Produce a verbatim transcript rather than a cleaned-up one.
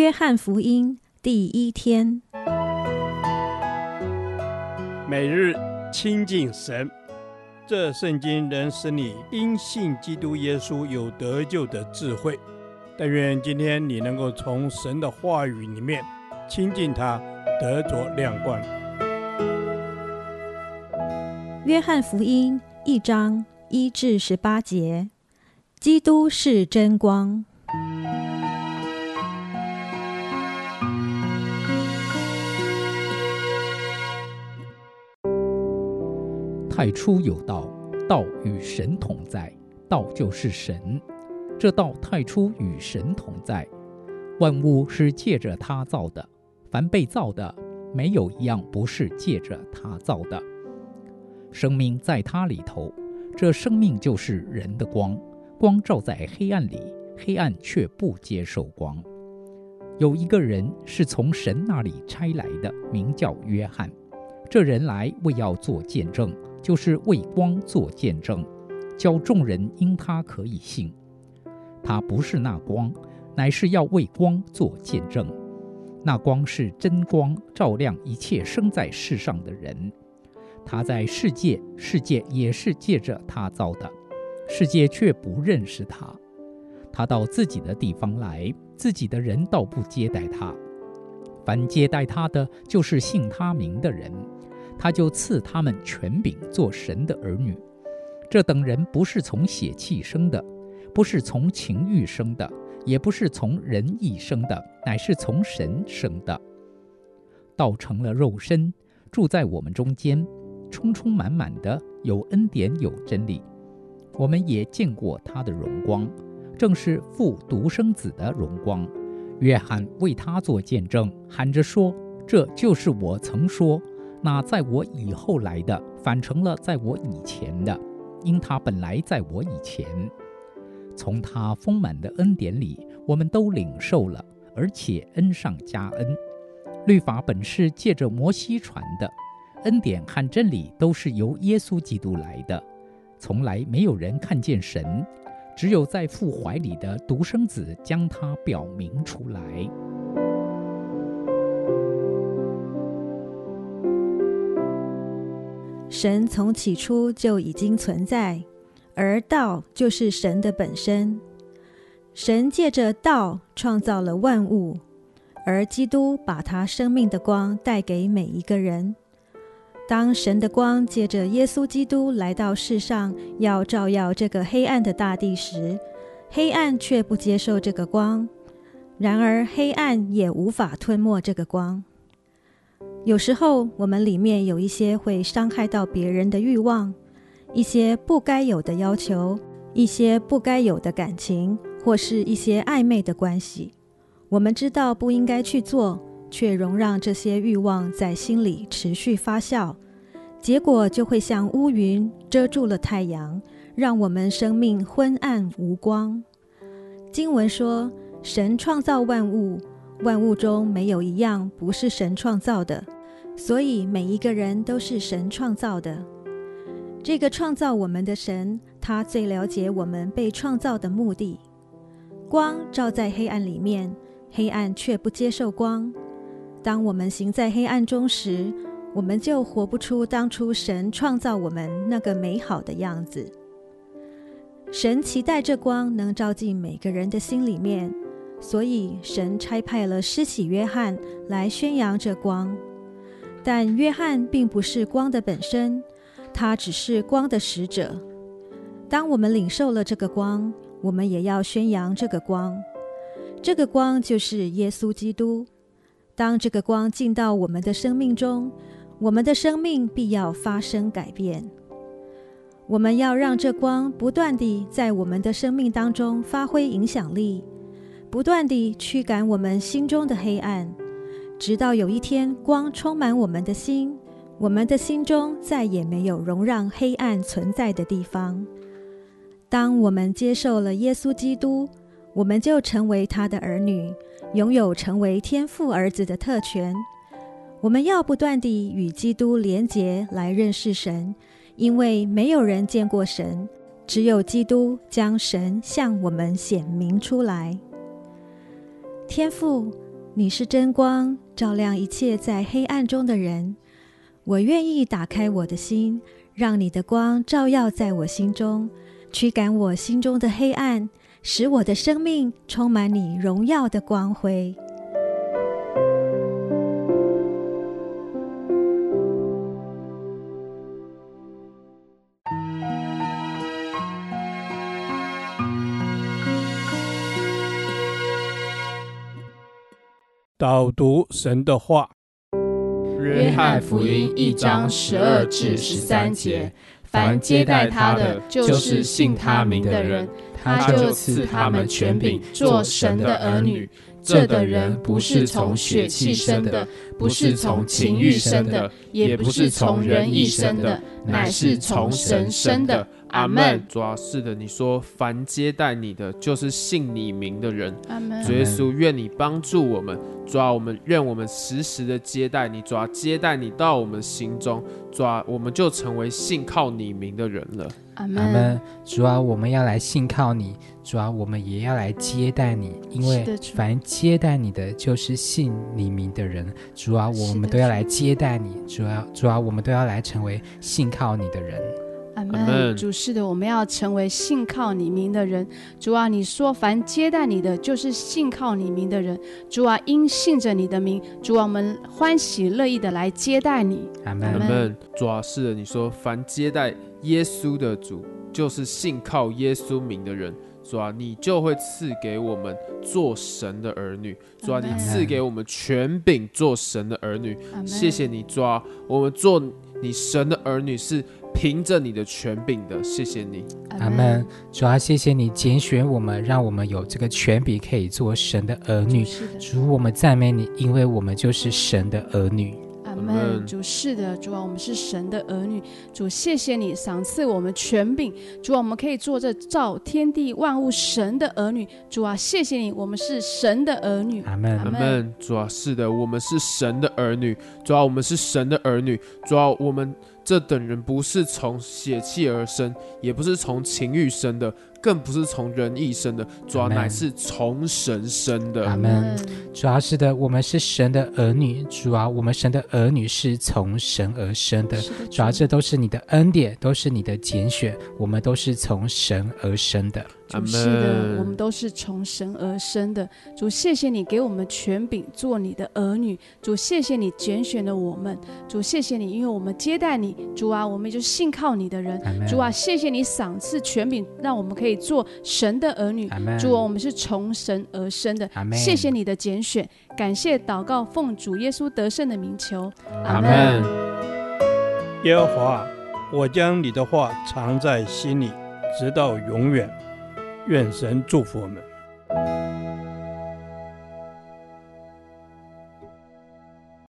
约翰福音第一天，每日亲近神。这圣经能使你因信基督耶稣有得救的智慧。但愿今天你能够从神的话语里面亲近他，得着亮光。约翰福音一章一至十八节，基督是真光。太初有道，道与神同在，道就是神。这道太初与神同在，万物是借着他造的，凡被造的，没有一样不是借着他造的。生命在他里头，这生命就是人的光。光照在黑暗里，黑暗却不接受光。有一个人是从神那里差来的，名叫约翰。这人来为要做见证，就是为光做见证，教众人因他可以信。他不是那光，乃是要为光做见证。那光是真光，照亮一切生在世上的人。他在世界，世界也是借着他造的，世界却不认识他。他到自己的地方来，自己的人倒不接待他。凡接待他的，就是信他名的人，他就赐他们权柄做神的儿女。这等人不是从血气生的，不是从情欲生的，也不是从人意生的，乃是从神生的。道成了肉身，住在我们中间，充充满满的，有恩典有真理。我们也见过他的荣光，正是父独生子的荣光。约翰为他做见证，喊着说，这就是我曾说，那在我以后来的，反成了在我以前的，因他本来在我以前。从他丰满的恩典里，我们都领受了，而且恩上加恩。律法本是借着摩西传的，恩典和真理都是由耶稣基督来的。从来没有人看见神，只有在父怀里的独生子将他表明出来。神从起初就已经存在，而道就是神的本身。神借着道创造了万物，而基督把他生命的光带给每一个人。当神的光借着耶稣基督来到世上，要照耀这个黑暗的大地时，黑暗却不接受这个光，然而黑暗也无法吞没这个光。有时候我们里面有一些会伤害到别人的欲望，一些不该有的要求，一些不该有的感情，或是一些暧昧的关系。我们知道不应该去做，却容让这些欲望在心里持续发酵，结果就会像乌云遮住了太阳，让我们生命昏暗无光。经文说，神创造万物，万物中没有一样不是神创造的，所以每一个人都是神创造的。这个创造我们的神，他最了解我们被创造的目的。光照在黑暗里面，黑暗却不接受光。当我们行在黑暗中时，我们就活不出当初神创造我们那个美好的样子。神期待这光能照进每个人的心里面，所以神差派了施洗约翰来宣扬这光。但约翰并不是光的本身，他只是光的使者。当我们领受了这个光，我们也要宣扬这个光。这个光就是耶稣基督。当这个光进到我们的生命中，我们的生命必要发生改变。我们要让这光不断地在我们的生命当中发挥影响力，不断地驱赶我们心中的黑暗，直到有一天光充满我们的心，我们的心中再也没有容让黑暗存在的地方。当我们接受了耶稣基督，我们就成为他的儿女，拥有成为天父儿子的特权。我们要不断地与基督连结，来认识神，因为没有人见过神，只有基督将神向我们显明出来。天父，你是真光，照亮一切在黑暗中的人。我愿意打开我的心，让你的光照耀在我心中，驱赶我心中的黑暗，使我的生命充满你荣耀的光辉。导读神的话，约翰福音一章十二至十三节，凡接待他的，就是信他名的人，他就赐他们权柄，做神的儿女。这等人不是从血气生的，不是从情欲生的，也不是从人意生的，乃是从神生的。阿们。主啊，是的，你说凡接待你的，就是信你名的人。阿们。主耶稣，愿你帮助我们。主啊，我们愿我们时时的接待你。主啊，接待你到我们心中。主啊，我们就成为信靠你名的人了。阿们。主啊，我们要来信靠你。主啊，我们也要来接待你，因为凡接待你的，就是信你名的人。主啊，我们都要来接待你。主啊，主啊，我们都要来成为信靠你的人。阿们。主，是的，我们要成为信靠你名的人。主啊，你说凡接待你的，就是信靠你名的人。主啊，因信着你的名，主啊，我们欢喜乐意的来接待你。阿们。主啊，是的，你说凡接待耶稣的主，就是信靠耶稣名的人。主啊，你就会赐给我们做神的儿女。主啊，你赐给我们权柄做神的儿女。谢谢你，主啊，我们做你神的儿女是凭着你的权柄的。谢谢你。阿们。主啊，谢谢你拣选我们，让我们有这个权柄可以做神的儿女。主，我们赞美你，因为我们就是神的儿女。Amen, 主，是的，主啊，我们是神的儿女。主，谢谢你赏赐我们权柄。主啊，我们可以做这造天地万物神的儿女。主啊，谢谢你，我们是神的儿女。阿们。阿们。主啊，是的，我们是神的儿女。主啊，我们是神的儿女。主啊，我们这等人不是从血气而生，也不是从情欲生的，更不是从人意生的。主要乃是从神生的。阿们。主要是的，我们是神的儿女。主要我们神的儿女是从神而生的。主要这都是你的恩典，都是你的拣选，我们都是从神而生的。主，是的，我们都是从神而生的。主，谢谢你给我们权柄做你的儿女。主，谢谢你拣选了我们。主，谢谢你，因为我们接待你。主啊，我们就是信靠你的人。主啊，谢谢你赏赐权柄，让我们可以做神的儿女。主啊，我们是从神而生的。谢谢你的拣选，感谢祷告，奉主耶稣得胜的名求。阿们。耶和华，我将你的话藏在心里，直到永远。愿神祝福我们。